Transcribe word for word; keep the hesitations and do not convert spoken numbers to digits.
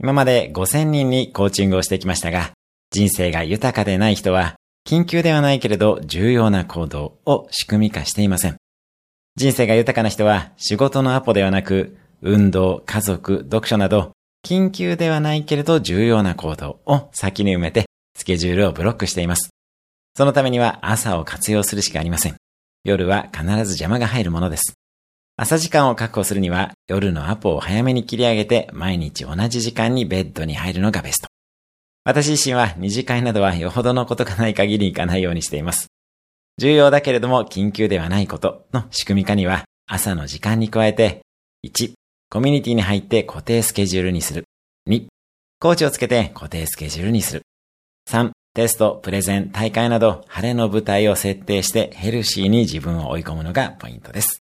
今までごせんにんにコーチングをしてきましたが、人生が豊かでない人は、緊急ではないけれど重要な行動を仕組み化していません。人生が豊かな人は仕事のアポではなく、運動、家族、読書など、緊急ではないけれど重要な行動を先に埋めて、スケジュールをブロックしています。そのためには朝を活用するしかありません。夜は必ず邪魔が入るものです。朝時間を確保するには、夜のアポを早めに切り上げて、毎日同じ時間にベッドに入るのがベスト。私自身は二次会などはよほどのことがない限り行かないようにしています。重要だけれども緊急ではないことの仕組み化には、朝の時間に加えて、いち、コミュニティに入って固定スケジュールにする。に、コーチをつけて固定スケジュールにする。さん、テスト、プレゼン、大会など、晴れの舞台を設定してヘルシーに自分を追い込むのがポイントです。